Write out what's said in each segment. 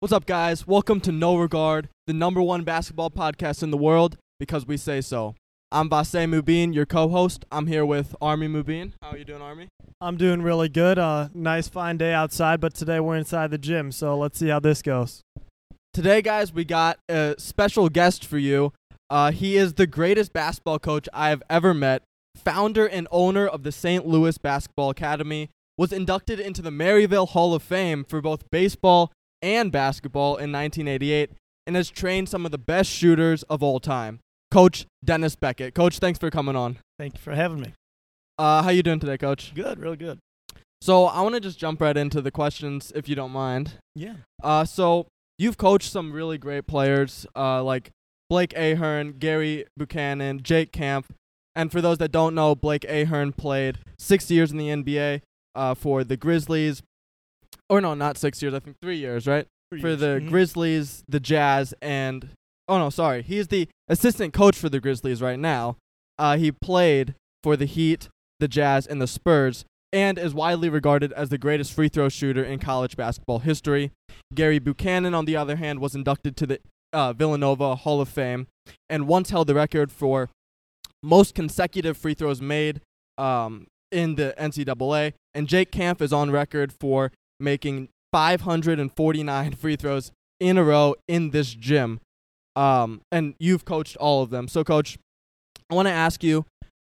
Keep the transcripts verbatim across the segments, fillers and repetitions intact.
What's up, guys? Welcome to No Regard, the number one basketball podcast in the world, because we say so. I'm Vasey Mubin, your co-host. I'm here with Army Mubin. How are you doing, Army? I'm doing really good. Uh, nice fine day outside, but today we're inside the gym, so let's see how this goes. Today, guys, we got a special guest for you. Uh, he is the greatest basketball coach I have ever met, founder and owner of the Saint Louis Basketball Academy, was inducted into the Maryville Hall of Fame for both baseball and basketball in nineteen eighty-eight, and has trained some of the best shooters of all time. Coach Dennis Beckett. Coach, thanks for coming on. Thank you for having me. Uh, how you doing today, Coach? Good, really good. So I want to just jump right into the questions, if you don't mind. Yeah. Uh, so you've coached some really great players, uh, like Blake Ahearn, Gary Buchanan, Jake Camp, and for those that don't know, Blake Ahearn played six years in the N B A uh, for the Grizzlies. Or no, not six years. I think three years, right? Three for years. the mm-hmm. Grizzlies, the Jazz, and oh no, sorry, he is the assistant coach for the Grizzlies right now. Uh, he played for the Heat, the Jazz, and the Spurs, and is widely regarded as the greatest free throw shooter in college basketball history. Gary Buchanan, on the other hand, was inducted to the uh, Villanova Hall of Fame, and once held the record for most consecutive free throws made um, in the N C double A. And Jake Camp is on record for making five hundred forty-nine free throws in a row in this gym. Um, and you've coached all of them. So, Coach, I want to ask you,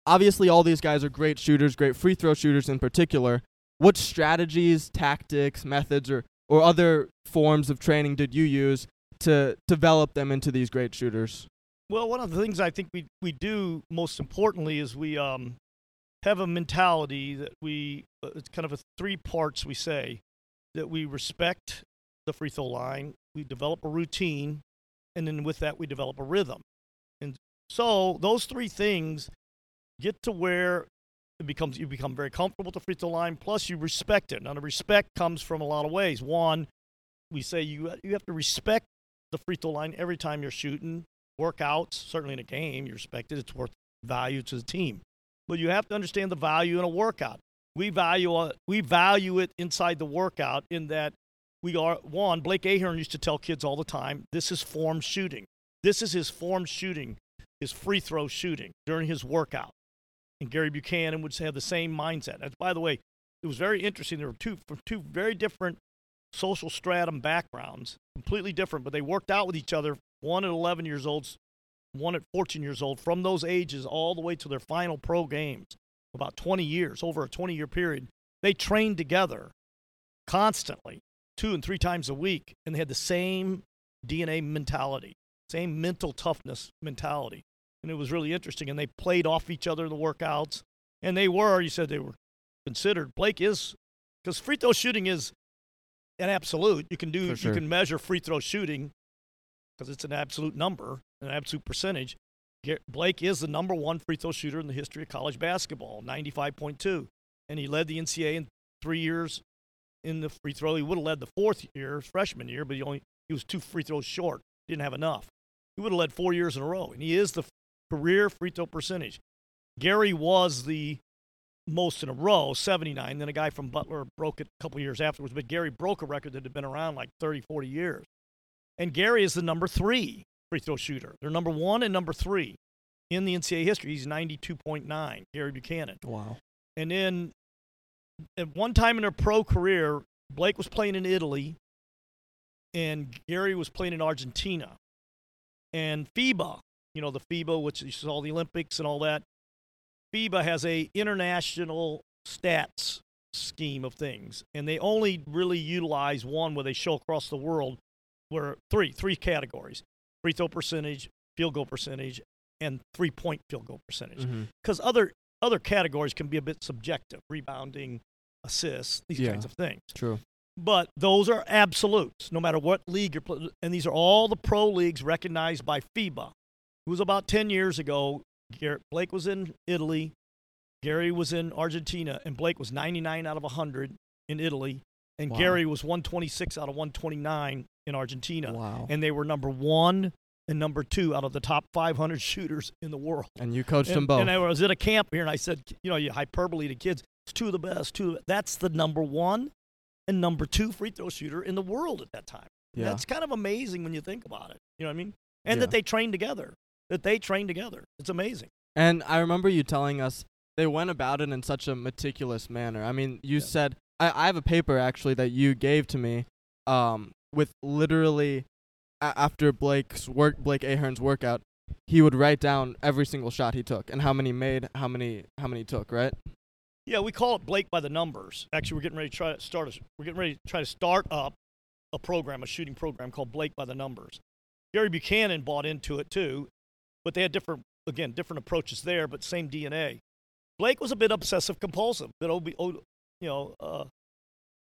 obviously all these guys are great shooters, great free throw shooters in particular. What strategies, tactics, methods, or, or other forms of training did you use to develop them into these great shooters? Well, one of the things I think we, we do most importantly is we um, have a mentality that we, it's kind of a three parts we say. That we respect the free throw line, we develop a routine, and then with that we develop a rhythm. And so those three things get to where it becomes you become very comfortable with the free throw line, plus you respect it. Now the respect comes from a lot of ways. One, we say you you have to respect the free throw line every time you're shooting. Workouts, certainly in a game, you respect it. It's worth value to the team. But you have to understand the value in a workout. We value uh, we value it inside the workout in that we are, one, Blake Ahearn used to tell kids all the time, this is form shooting. This is his form shooting, his free throw shooting during his workout. And Gary Buchanan would have the same mindset. And by the way, it was very interesting. There were two from two very different social stratum backgrounds, completely different, but they worked out with each other, one at eleven years old, one at fourteen years old, from those ages all the way to their final pro games. About twenty years, over a twenty-year period, they trained together constantly, two and three times a week, and they had the same D N A mentality, same mental toughness mentality. And it was really interesting, and they played off each other in the workouts, and they were, you said they were considered. Blake is, because free throw shooting is an absolute. You can do, sure. You can measure free throw shooting because it's an absolute number, an absolute percentage. Blake is the number one free throw shooter in the history of college basketball, ninety-five point two. And he led the N C double A in three years in the free throw. He would have led the fourth year, freshman year, but he only he was two free throws short. Didn't have enough. He would have led four years in a row. And he is the career free throw percentage. Gary was the most in a row, seventy-nine. Then a guy from Butler broke it a couple years afterwards. But Gary broke a record that had been around like thirty, forty years. And Gary is the number three free throw shooter. They're number one and number three in the N C double A history. He's ninety-two point nine, Gary Buchanan. Wow. And then at one time in their pro career, Blake was playing in Italy and Gary was playing in Argentina. And FIBA, you know, the FIBA, which is all the Olympics and all that, FIBA has a international stats scheme of things. And they only really utilize one where they show across the world where three, three categories. Free throw percentage, field goal percentage, and three-point field goal percentage. Because mm-hmm. other other categories can be a bit subjective, rebounding, assists, these yeah, kinds of things. True. But those are absolutes, no matter what league you're playing. And these are all the pro leagues recognized by FIBA. It was about ten years ago. Garrett Blake was in Italy. Gary was in Argentina. And Blake was ninety-nine out of one hundred in Italy. And wow. Gary was one twenty-six out of one twenty-nine in Argentina. Wow. And they were number one and number two out of the top five hundred shooters in the world. And you coached and, them both. And I was at a camp here, and I said, you know, you hyperbole to kids, it's two of the best. Two of the, that's the number one and number two free throw shooter in the world at that time. Yeah. That's kind of amazing when you think about it. You know what I mean? And yeah. that they trained together. That they trained together. It's amazing. And I remember you telling us they went about it in such a meticulous manner. I mean, you yeah. said, I, I have a paper, actually, that you gave to me um, with literally, a- after Blake's work, Blake Ahearn's workout, he would write down every single shot he took and how many made, how many, how many took, right? Yeah, we call it Blake by the Numbers. Actually, we're getting ready to try to start. A, we're getting ready to try to start up a program, a shooting program called Blake by the Numbers. Gary Buchanan bought into it too, but they had different, again, different approaches there, but same D N A. Blake was a bit obsessive compulsive, a bit o- o- you know, uh,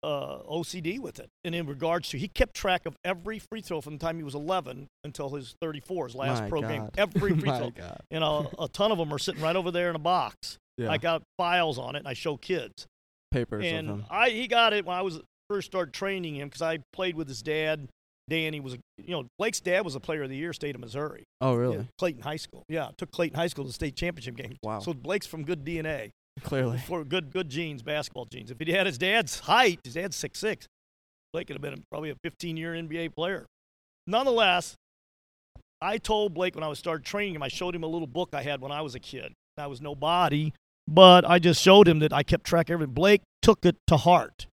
uh, O C D with it, and in regards to he kept track of every free throw from the time he was eleven until his thirty-four, his last My pro God. game. Every free throw, God. you know, a ton of them are sitting right over there in a box. Yeah. I got files on it, and I show kids papers. And I he got it when I was first started training him because I played with his dad. Danny was, a, you know, Blake's dad was a player of the year, state of Missouri. Oh, really? Yeah, Clayton High School. Yeah, took Clayton High School to the state championship game. Wow. So Blake's from good D N A. Clearly. For good good genes, basketball genes. If he had his dad's height, his dad's six six, Blake would have been probably a fifteen-year N B A player. Nonetheless, I told Blake when I was started training him, I showed him a little book I had when I was a kid. I was nobody, but I just showed him that I kept track of everything. Blake took it to heart,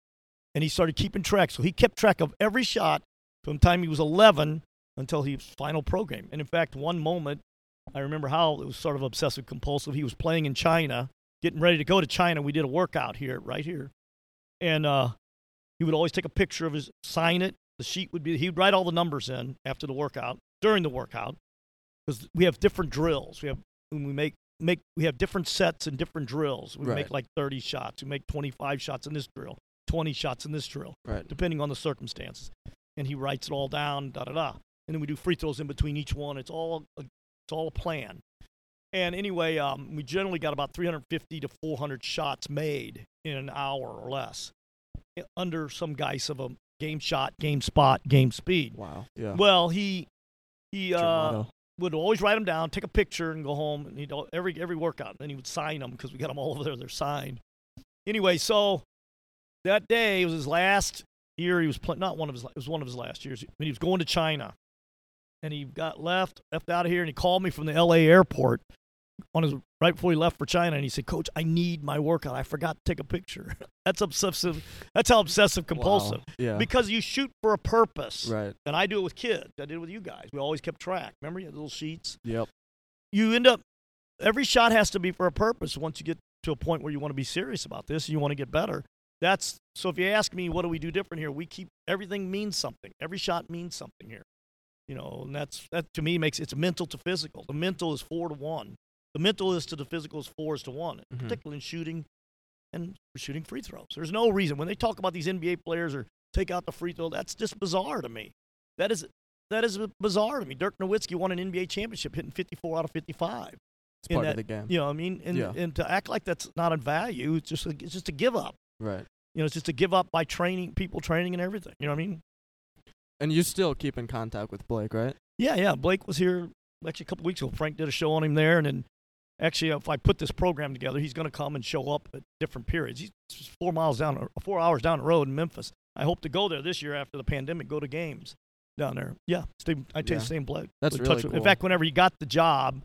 and he started keeping track. So he kept track of every shot from the time he was eleven until his final pro game. And, in fact, one moment, I remember how it was sort of obsessive-compulsive. He was playing in China, getting ready to go to China. We did a workout here, right here. And uh, he would always take a picture of his, sign it. The sheet would be, he would write all the numbers in after the workout, during the workout, because we have different drills. We have, when we make, make, we have different sets and different drills. We right. make like thirty shots. We make twenty-five shots in this drill, twenty shots in this drill, right. depending on the circumstances. And he writes it all down, da-da-da. And then we do free throws in between each one. It's all a, it's all a plan. And anyway, um, we generally got about three hundred fifty to four hundred shots made in an hour or less under some guise of a game shot, game spot, game speed. Wow. Yeah. Well, he he uh, would always write them down, take a picture, and go home. And he'd every, every workout. And then he would sign them because we got them all over there. They're signed. Anyway, so that day was his last year. He was playing, not one of his, it was one of his last years. When he was going to China, and he got left, left out of here, and he called me from the L A airport on his right before he left for China, and he said, "Coach, I need my workout. I forgot to take a picture." That's obsessive. That's how obsessive compulsive. Wow. Yeah. Because you shoot for a purpose, right? And I do it with kids. I did it with you guys. We always kept track. Remember, you had little sheets. Yep. You end up every shot has to be for a purpose. Once you get to a point where you want to be serious about this, and you want to get better. That's so. If you ask me, what do we do different here? We keep everything means something. Every shot means something here, you know. And that's that to me makes it's mental to physical. The mental is four to one. The mental is to the physical is four is to one, mm-hmm. particularly in shooting and shooting free throws. There's no reason when they talk about these N B A players or take out the free throw. That's just bizarre to me. That is that is bizarre to me. Dirk Nowitzki won an N B A championship hitting fifty-four out of fifty-five. It's part that, of the game. You know, I mean, and, yeah. and to act like that's not a value, it's just a, it's just a give up. Right. You know, it's just to give up by training, people training and everything. You know what I mean? And you still keep in contact with Blake, right? Yeah, yeah. Blake was here actually a couple weeks ago. Frank did a show on him there. And then actually, if I put this program together, he's going to come and show up at different periods. He's four miles down, four hours down the road in Memphis. I hope to go there this year after the pandemic, go to games down there. Yeah, stay, I take yeah. the same Blake. That's really cool. In fact, whenever he got the job,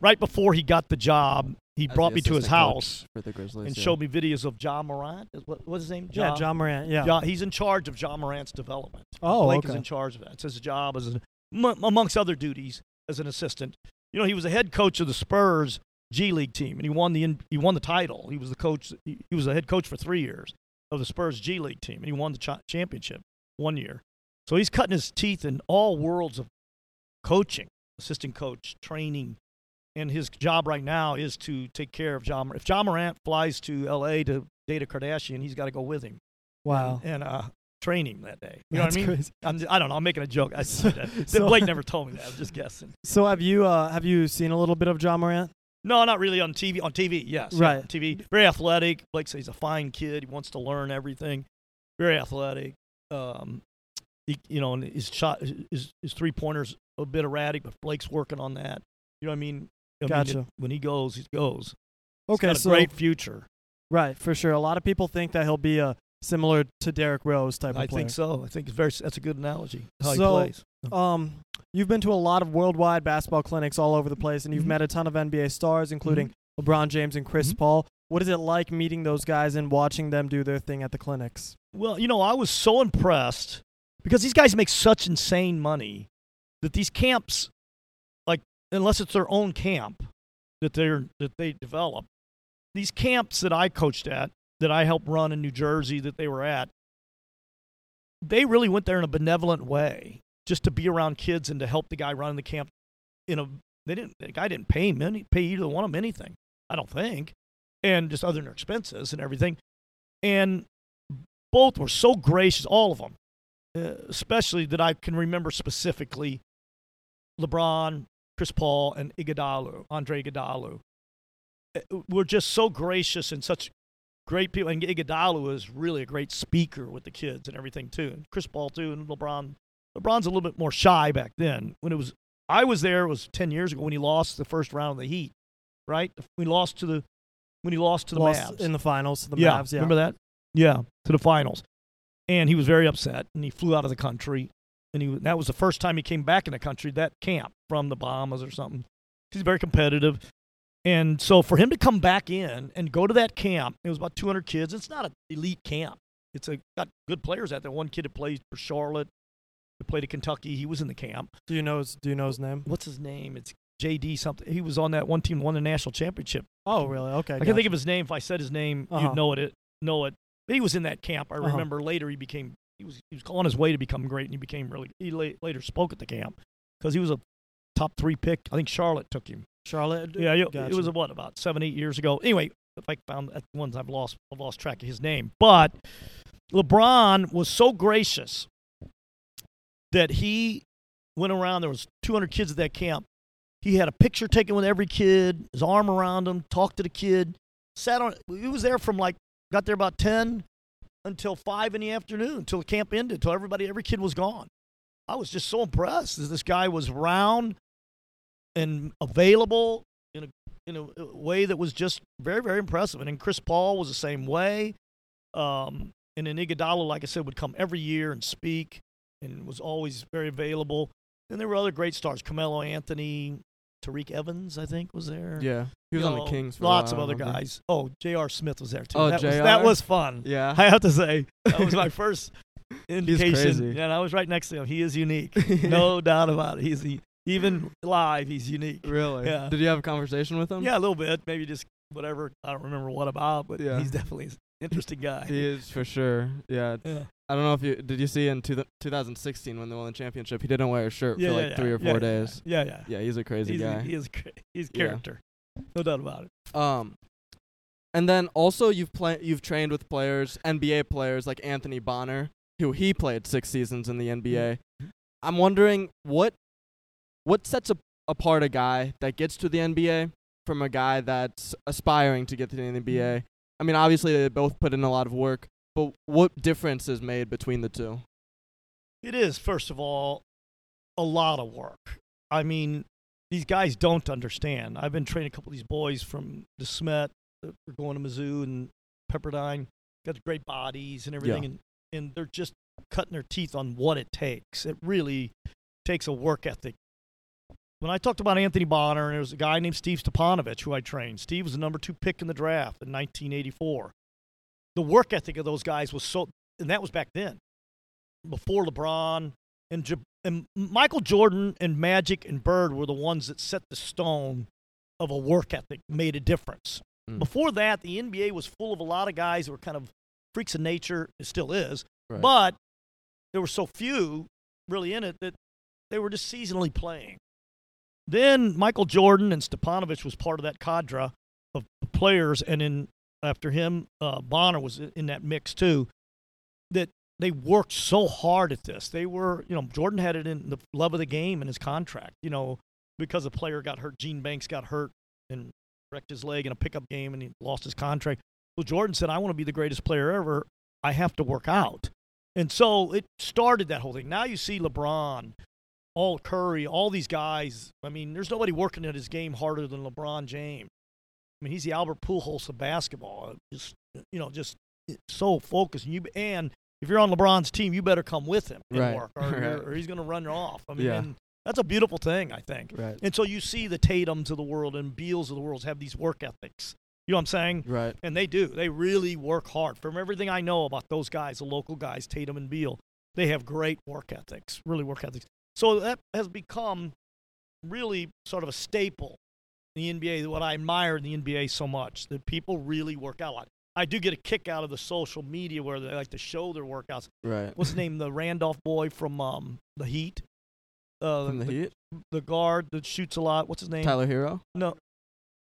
right before he got the job, He As brought me to his house for the Grizzlies, and yeah. showed me videos of Ja Morant. What, what's his name? Ja. Yeah, Ja Morant. Yeah, ja, he's in charge of Ja Morant's development. Oh, Blake okay. is in charge of that. It's his job, as an, m- amongst other duties, as an assistant. You know, he was the head coach of the Spurs G League team, and he won the he won the title. He was the coach. He, he was the head coach for three years of the Spurs G League team, and he won the cha- championship one year. So he's cutting his teeth in all worlds of coaching, assistant coach, training. And his job right now is to take care of John. If John Morant flies to L A to date a Kardashian, he's got to go with him. Wow. And, and uh, train him that day. You That's know what I mean? Crazy. I'm just, I don't know. I'm making a joke. I so, that. So, Blake never told me that. I was just guessing. So have you uh, have you seen a little bit of John Morant? No, not really on T V. On T V, yes. Right. On T V. Very athletic. Blake says he's a fine kid. He wants to learn everything. Very athletic. Um, he, you know, and his shot, his, his three pointers a bit erratic, but Blake's working on that. You know what I mean? I gotcha. Mean, when he goes, he goes. Okay, he's got a so great future. Right, for sure. A lot of people think that he'll be a similar to Derrick Rose type of player. I think so. I think it's very, that's a good analogy, how so, he plays. Um, you've been to a lot of worldwide basketball clinics all over the place, and you've mm-hmm. met a ton of N B A stars, including mm-hmm. LeBron James and Chris mm-hmm. Paul. What is it like meeting those guys and watching them do their thing at the clinics? Well, you know, I was so impressed because these guys make such insane money that these camps, like, unless it's their own camp that they're that they develop, these camps that I coached at, that I helped run in New Jersey, that they were at, they really went there in a benevolent way, just to be around kids and to help the guy running the camp. You know, they didn't. The guy didn't pay him any, pay either one of them anything, I don't think, and just other than their expenses and everything. And both were so gracious, all of them, uh, especially that I can remember specifically, LeBron, Chris Paul, and Iguodala, Andre Iguodala, were just so gracious and such great people. And Iguodala was really a great speaker with the kids and everything too. And Chris Paul too, and LeBron. LeBron's a little bit more shy back then. When it was, I was there. It was ten years ago when he lost the first round of the Heat, right? We lost to the, when he lost to the lost Mavs in the finals. To the yeah, Mavs, yeah. Remember that? Yeah, to the finals, and he was very upset, and he flew out of the country, and he that was the first time he came back in the country. That camp from the Bahamas or something. He's very competitive, and so for him to come back in and go to that camp, it was about two hundred kids. It's not an elite camp. It's a got good players out there. One kid that plays for Charlotte. Played at Kentucky. He was in the camp. Do you know his, do you know his name? What's his name? It's J D something. He was on that one team, won the national championship. Oh, really? Okay. I gotcha. Can think of his name. If I said his name, uh-huh. you'd know it. Know it. But he was in that camp. I uh-huh. remember later he became. He was he was on his way to become great, and he became really. He la- later spoke at the camp because he was a top three pick. I think Charlotte took him. Charlotte. Yeah. It, gotcha. It was what about seven, eight years ago. Anyway, if I found that ones I've lost, I've lost track of his name. But LeBron was so gracious that he went around, there was two hundred kids at that camp. He had a picture taken with every kid, his arm around him, talked to the kid, sat on, he was there from like, got there about ten until five in the afternoon, until the camp ended, until everybody, every kid was gone. I was just so impressed that this guy was round and available in a, in a way that was just very, very impressive. And then Chris Paul was the same way. Um, and then Iguodala, like I said, would come every year and speak, and was always very available. And there were other great stars. Carmelo Anthony, Tariq Evans, I think, was there. Yeah, he was you on know, the Kings for lots a while, of other guys. Oh, J R Smith was there, too. Oh, that J R? Was, that was fun. Yeah. I have to say, that was my first indication. He's crazy. And I was right next to him. He is unique. No doubt about it. He's he, even live, he's unique. Really? Yeah. Did you have a conversation with him? Yeah, a little bit. Maybe just whatever. I don't remember what about, but yeah. He's definitely an interesting guy. He is, for sure. Yeah. Yeah. I don't know if you did you see in two, two thousand sixteen when they won the championship, he didn't wear a shirt yeah, for like yeah, three or four yeah, days. Yeah, yeah. Yeah, he's a crazy he's, guy. He is he's character. Yeah. No doubt about it. Um and then also you've play, you've trained with players, N B A players like Anthony Bonner, who he played six seasons in the N B A. Mm-hmm. I'm wondering what what sets a, apart a guy that gets to the N B A from a guy that's aspiring to get to the N B A. I mean, obviously they both put in a lot of work. But what difference is made between the two? It is, first of all, a lot of work. I mean, these guys don't understand. I've been training a couple of these boys from DeSmet. We're going to Mizzou and Pepperdine. Got great bodies and everything. Yeah. And, and they're just cutting their teeth on what it takes. It really takes a work ethic. When I talked about Anthony Bonner, there was a guy named Steve Stipanovich who I trained. Steve was the number two pick in the draft in nineteen eighty-four. The work ethic of those guys was so, and that was back then, before LeBron and, J- and Michael Jordan and Magic and Bird were the ones that set the stone of a work ethic, made a difference. Mm. Before that, the N B A was full of a lot of guys that were kind of freaks of nature. It still is, right. But there were so few really in it that they were just seasonally playing. Then Michael Jordan and Stipanovich was part of that cadre of players, and in. After him, uh, Bonner was in that mix too, that they worked so hard at this. They were, you know, Jordan had it in the love of the game in his contract, you know, because a player got hurt. Gene Banks got hurt and wrecked his leg in a pickup game and he lost his contract. Well, Jordan said, I want to be the greatest player ever. I have to work out. And so it started that whole thing. Now you see LeBron, all Curry, all these guys. I mean, there's nobody working at his game harder than LeBron James. I mean, he's the Albert Pujols of basketball. Just, you know, just so focused. And, you, and if you're on LeBron's team, you better come with him and right. work, or, right. or, or he's going to run you off. I mean, yeah. and that's a beautiful thing, I think. Right. And so you see the Tatums of the world and Beals of the world have these work ethics. You know what I'm saying? Right. And they do. They really work hard. From everything I know about those guys, the local guys, Tatum and Beal, they have great work ethics, really work ethics. So that has become really sort of a staple in the N B A, what I admire in the N B A so much, that people really work out a lot. I do get a kick out of the social media where they like to show their workouts. Right. What's his name? The Randolph boy from um, the Heat. Uh, from the, the Heat? The guard that shoots a lot. What's his name? Tyler Hero? No.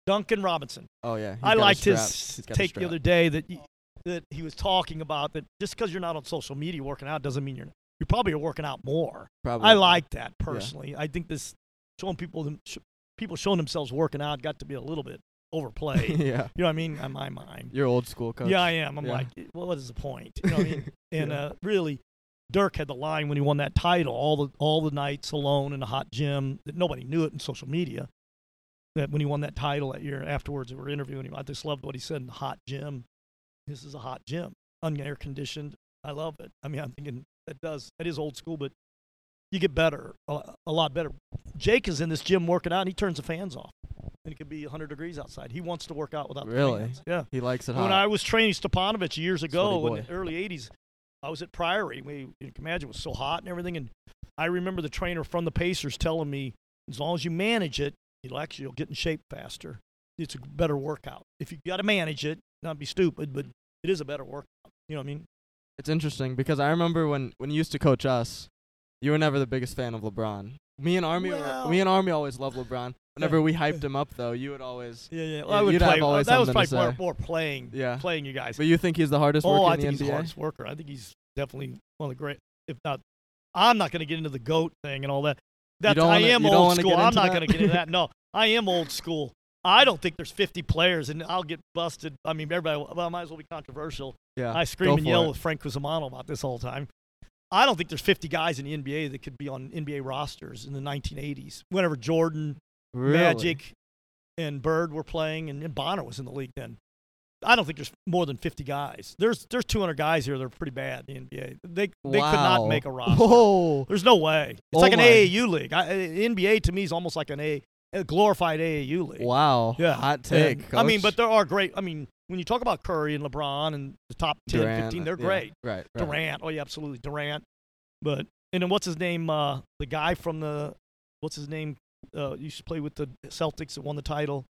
Duncan Robinson. Oh, yeah. He's I liked his take the other day that he, that he was talking about that just because you're not on social media working out doesn't mean you're not. You probably are working out more. Probably. I like that personally. Yeah. I think this showing people them sh- people showing themselves working out got to be a little bit overplayed. Yeah. You know what I mean? In my mind. You're old school, coach. Yeah, I am. I'm yeah. like, well, what is the point? You know what I mean? And yeah. uh, really, Dirk had the line when he won that title, all the all the nights alone in a hot gym. That nobody knew it in social media. That when he won that title that year, afterwards, we were interviewing him. I just loved what he said in the hot gym. This is a hot gym, un-air conditioned. I love it. I mean, I'm thinking, It does. It is old school, but you get better, a, a lot better. Jake is in this gym working out, and he turns the fans off. And it could be one hundred degrees outside. He wants to work out without really? the fans. Yeah. He likes it hot. When I was training Stipanovich years ago in the early eighties, I was at Priory. We, you can imagine it was so hot and everything. And I remember the trainer from the Pacers telling me, as long as you manage it, you'll actually you'll get in shape faster. It's a better workout. If you've got to manage it, not be stupid, but it is a better workout. You know what I mean? It's interesting because I remember when, when you used to coach us, you were never the biggest fan of LeBron. Me and Army, well, were, me and Army always loved LeBron. Whenever yeah. we hyped him up, though, you would always, yeah, yeah. Well, you, I would you'd play, have always uh, that was probably more, more playing, yeah. playing you guys. But you think he's the hardest oh, worker I in the N B A? Oh, I think he's the hardest worker. I think he's definitely one of the great. If not, I'm not going to get into the GOAT thing and all that. That's wanna, I am old school. I'm not going to get into that. No, I am old school. I don't think there's fifty players, and I'll get busted. I mean, everybody, well, I might as well be controversial. Yeah, I scream and yell it. with Frank Cusimano about this all the time. I don't think there's fifty guys in the N B A that could be on N B A rosters in the nineteen eighties. Whenever Jordan, really? Magic, and Bird were playing, and, and Bonner was in the league then. I don't think there's more than fifty guys. There's there's two hundred guys here that are pretty bad in the N B A. They they wow. could not make a roster. Whoa. There's no way. It's oh like an my. A A U league. I, N B A to me is almost like an A A U. A glorified A A U league. Wow. Yeah. Hot take. And, I mean, but there are great. I mean, when you talk about Curry and LeBron and the top ten, Durant, fifteen, they're yeah, great. Right, right. Durant. Oh, yeah, absolutely. Durant. But, and then what's his name? Uh, the guy from the, what's his name? Uh, used to play with the Celtics that won the title.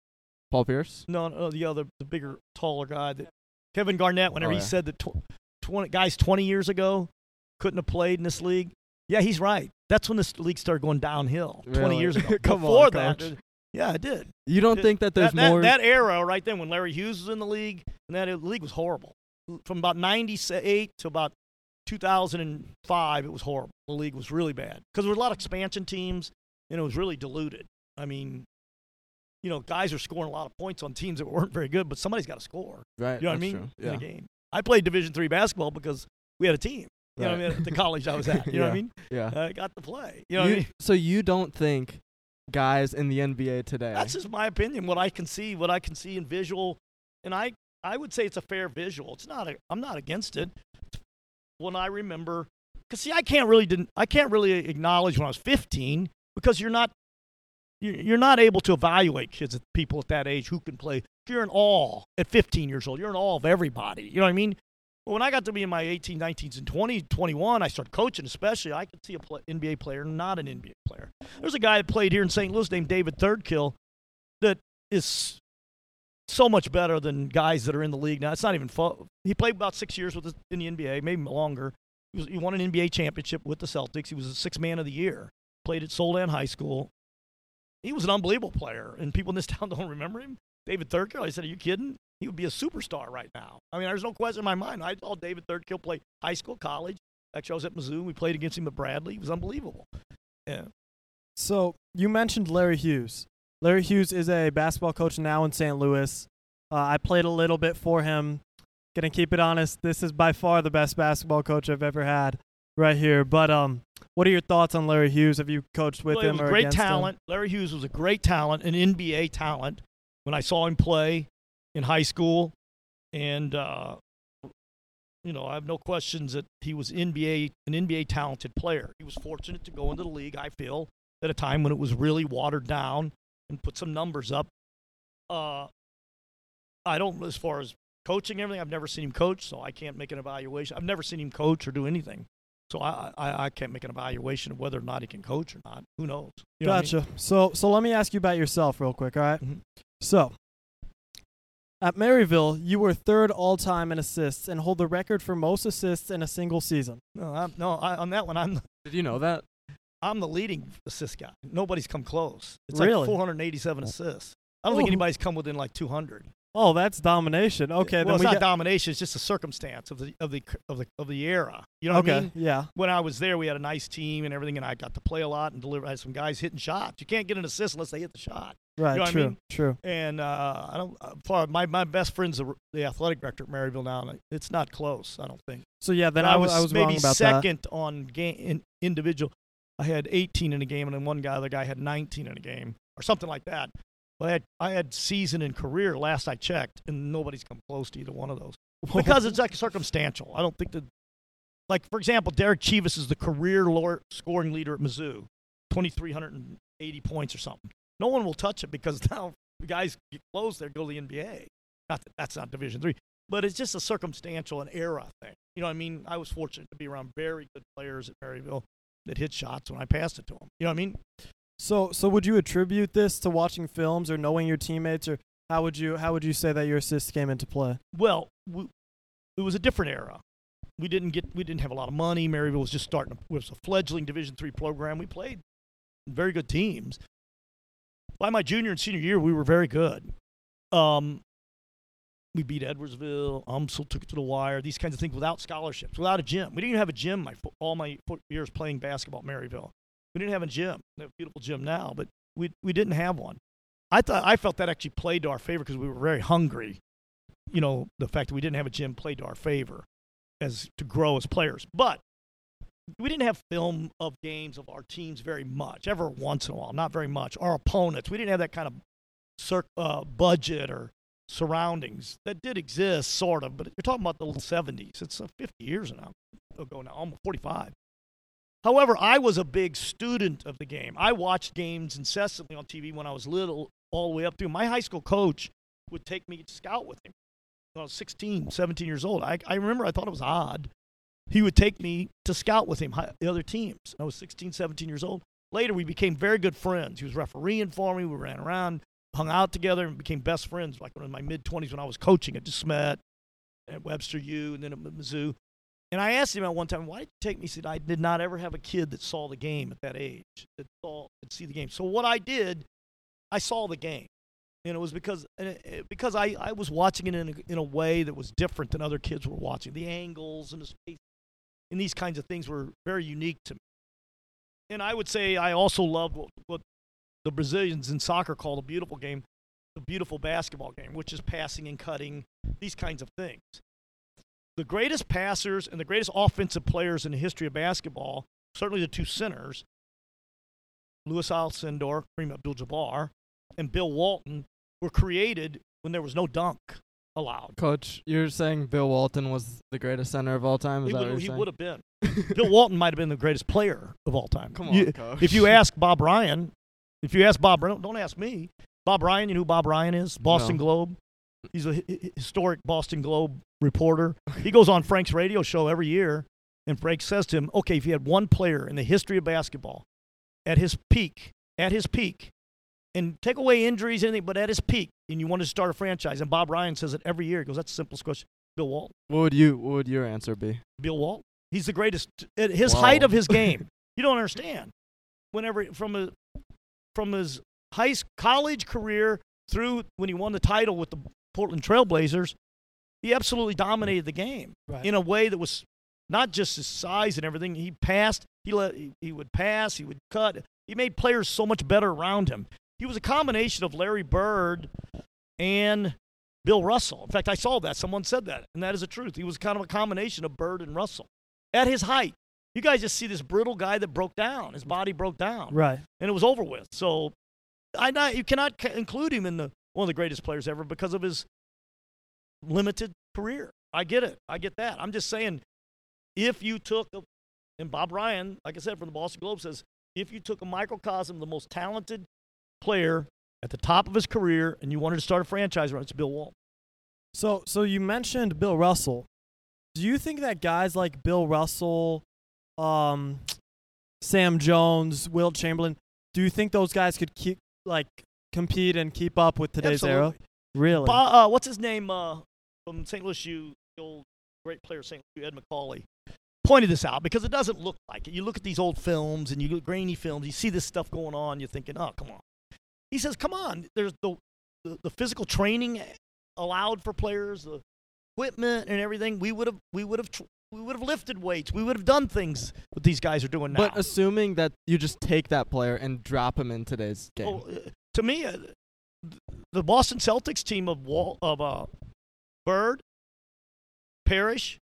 Paul Pierce? No, no the other, the bigger, taller guy. That Kevin Garnett, whenever oh, yeah. he said that tw- twenty, guys twenty years ago couldn't have played in this league. Yeah, he's right. That's when this league started going downhill really? twenty years ago. Come Before on, that, coach. yeah, it did. You don't it, think that there's that, that, more? That era right then when Larry Hughes was in the league, and that the league was horrible. From about ninety-eight to about two thousand five, it was horrible. The league was really bad because there were a lot of expansion teams, and it was really diluted. I mean, you know, guys are scoring a lot of points on teams that weren't very good, but somebody's got to score. Right. You know what I mean? Yeah. In a game. I played Division three basketball because we had a team. You know what I mean? At the college I was at. You yeah, know what I mean? Yeah. I uh, got to play. You know you, what I mean? So you don't think guys in the N B A today? That's just my opinion. What I can see, what I can see in visual, and I, I would say it's a fair visual. It's not. A, I'm not against it. When I remember, because see, I can't really didn't. I can't really acknowledge when I was fifteen because you're not. You're not able to evaluate kids, people at that age who can play. You're in awe at fifteen years old. You're in awe of everybody. You know what I mean? When I got to be in my eighteen, nineteens, and twenty, twenty-one, I started coaching especially. I could see an play, N B A player, not an N B A player. There's a guy that played here in Saint Louis named David Thirdkill that is so much better than guys that are in the league now. It's not even fun. He played about six years with the, in the N B A, maybe longer. He, was, he won an N B A championship with the Celtics. He was a sixth man of the year. Played at Soldan High School. He was an unbelievable player, and people in this town don't remember him. David Thirdkill, I said, are you kidding? He would be a superstar right now. I mean, there's no question in my mind. I saw David Thirdkill play high school, college. Actually, I was at Mizzou. We played against him at Bradley. He was unbelievable. Yeah. So you mentioned Larry Hughes. Larry Hughes is a basketball coach now in Saint Louis. Uh, I played a little bit for him. Gonna keep it honest. This is by far the best basketball coach I've ever had right here. But um, what are your thoughts on Larry Hughes? Have you coached with well, him or against him? Great talent. Larry Hughes was a great talent, an N B A talent. When I saw him play in high school, and uh, you know, I have no questions that he was N B A an N B A talented player. He was fortunate to go into the league, I feel, at a time when it was really watered down, and put some numbers up. Uh, I don't, as far as coaching and everything, I've never seen him coach, so I can't make an evaluation. I've never seen him coach or do anything. So I, I, I can't make an evaluation of whether or not he can coach or not. Who knows? You know gotcha. What I mean? So so let me ask you about yourself real quick, all right? Mm-hmm. So at Maryville, you were third all-time in assists and hold the record for most assists in a single season. No, I'm, no I, on that one, I'm Did you know that? I'm the leading assist guy. Nobody's come close. It's really? Like four hundred eighty-seven assists. I don't Ooh. think anybody's come within like two hundred. Oh, that's domination. Okay, well, then it's we not got... domination. It's just a circumstance of the of the of the of the era. You know what okay, I mean? Yeah. When I was there, we had a nice team and everything, and I got to play a lot and deliver. I had some guys hitting shots. You can't get an assist unless they hit the shot. Right. You know true. I mean? True. And uh, I don't. Uh, my my best friend's the, the athletic director at Maryville now, and it's not close. I don't think. So yeah, then I was, I was maybe wrong about second that. on game in, individual. I had eighteen in a game, and then one guy, other guy had nineteen in a game, or something like that. But I had, I had season and career last I checked, and nobody's come close to either one of those. Because it's like circumstantial. I don't think that – like, for example, Derek Chivas is the career lower scoring leader at Mizzou, two thousand three hundred eighty points or something. No one will touch it because now the guys get close there, go to the N B A. Not that, that's not Division three. But it's just a circumstantial and era thing. You know what I mean? I was fortunate to be around very good players at Maryville that hit shots when I passed it to them. You know what I mean? So so would you attribute this to watching films or knowing your teammates, or how would you how would you say that your assists came into play? Well, we, it was a different era. We didn't get we didn't have a lot of money. Maryville was just starting to, it was a fledgling Division three program. We played very good teams. By my junior and senior year, we were very good. Um, we beat Edwardsville. Umsel took it to the wire. These kinds of things without scholarships, without a gym. We didn't even have a gym. My all my years playing basketball at Maryville. We didn't have a gym. We have a beautiful gym now, but we we didn't have one. I thought I felt that actually played to our favor because we were very hungry. You know, the fact that we didn't have a gym played to our favor as to grow as players. But we didn't have film of games of our teams very much, ever once in a while, not very much. Our opponents, we didn't have that kind of cir- uh, budget or surroundings that did exist, sort of. But you're talking about the seventies. It's uh, fifty years ago now, almost forty-five. However, I was a big student of the game. I watched games incessantly on T V when I was little, all the way up through. My high school coach would take me to scout with him when I was sixteen, seventeen years old. I, I remember I thought it was odd. He would take me to scout with him, the other teams. I was sixteen, seventeen years old. Later, we became very good friends. He was refereeing for me. We ran around, hung out together, and became best friends like in my mid-twenties when I was coaching at DeSmet, at Webster U, and then at Mizzou. And I asked him at one time, why did you take me? He said, I did not ever have a kid that saw the game at that age, that saw, that see the game. So what I did, I saw the game. And it was because because I, I was watching it in a, in a way that was different than other kids were watching. The angles and the space and these kinds of things were very unique to me. And I would say I also loved what, what the Brazilians in soccer call the beautiful game, the beautiful basketball game, which is passing and cutting, these kinds of things. The greatest passers and the greatest offensive players in the history of basketball, certainly the two centers, Luis Alcindor, Kareem Abdul-Jabbar, and Bill Walton, were created when there was no dunk allowed. Coach, you're saying Bill Walton was the greatest center of all time? Is he that would, what you're he would have been. Bill Walton might have been the greatest player of all time. Come on, you, Coach. If you ask Bob Ryan, if you ask Bob Ryan, don't ask me. Bob Ryan, you know who Bob Ryan is? Boston no. Globe. He's a historic Boston Globe reporter. He goes on Frank's radio show every year, and Frank says to him, okay, if you had one player in the history of basketball at his peak, at his peak, and take away injuries, anything, but at his peak, and you wanted to start a franchise, and Bob Ryan says it every year. He goes, that's the simplest question. Bill Walton. What would you? What would your answer be? Bill Walton. He's the greatest. At his wow. height of his game. You don't understand. Whenever from a, from his high college career through when he won the title with the Portland Trailblazers, he absolutely dominated the game right. in a way that was not just his size and everything. He passed, he let, he would pass, he would cut. He made players so much better around him. He was a combination of Larry Bird and Bill Russell. In fact, I saw that. Someone said that, and that is the truth. He was kind of a combination of Bird and Russell at his height. You guys just see this brittle guy that broke down. His body broke down. Right. And it was over with. So I not, you cannot include him in the one of the greatest players ever because of his limited career. I get it. I get that. I'm just saying, if you took a, and Bob Ryan, like I said, from the Boston Globe says, if you took a microcosm, the most talented player at the top of his career, and you wanted to start a franchise around, it's Bill Walton. So, so you mentioned Bill Russell. Do you think that guys like Bill Russell, um, Sam Jones, Wilt Chamberlain, do you think those guys could keep like compete and keep up with today's Absolutely. Era? Really? Ba- uh, what's his name uh, from Saint Louis U, the old great player Saint Louis, Ed McCauley, pointed this out because it doesn't look like it. You look at these old films and you look at grainy films, you see this stuff going on, you're thinking, oh, come on. He says, come on, there's the, the, the physical training allowed for players, the equipment and everything. We would have we would have tr- we would have lifted weights. We would have done things that these guys are doing now. But assuming that you just take that player and drop him in today's game. Well, uh, to me, uh, the Boston Celtics team of Wal- of uh, Bird, Parrish,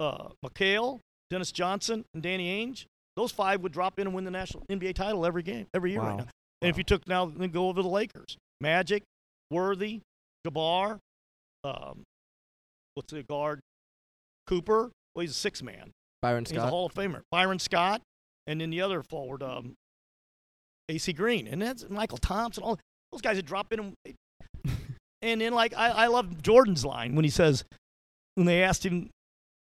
uh, McHale, Dennis Johnson, and Danny Ainge, those five would drop in and win the national N B A title every game, every year wow. right now. And wow. if you took now, then go over the Lakers. Magic, Worthy, Jabbar, um, what's the guard? Cooper. Well, he's a six-man. Byron Scott. He's a Hall of Famer. Byron Scott, and then the other forward, um, A C Green. And that's Michael Thompson. All those guys that drop in. And, and then, like, I, I love Jordan's line when he says, when they asked him,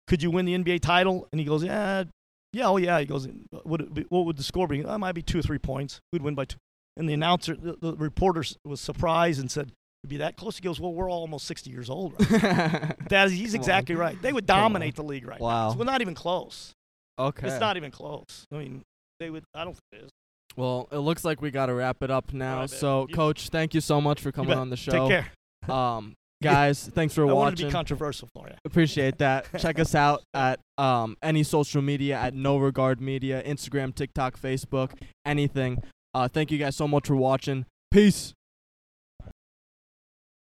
could you win the N B A title? And he goes, yeah, yeah, oh, yeah. He goes, would it be, what would the score be? That might be two or three points. We'd win by two. And the announcer, the, the reporter was surprised and said, it'd be that close? He goes, well, we're all almost sixty years old right now. That is, he's Come exactly on. Right. They would dominate the league right wow. now. So we're not even close. Okay. It's not even close. I mean, they would, I don't think it is. Well, it looks like we got to wrap it up now. Right, so, you, Coach, thank you so much for coming on the show. Take care. Um, guys, thanks for I watching. I wanted to be controversial for you. Appreciate that. Check us out at um, any social media, at No Regard Media, Instagram, TikTok, Facebook, anything. Uh, thank you guys so much for watching. Peace.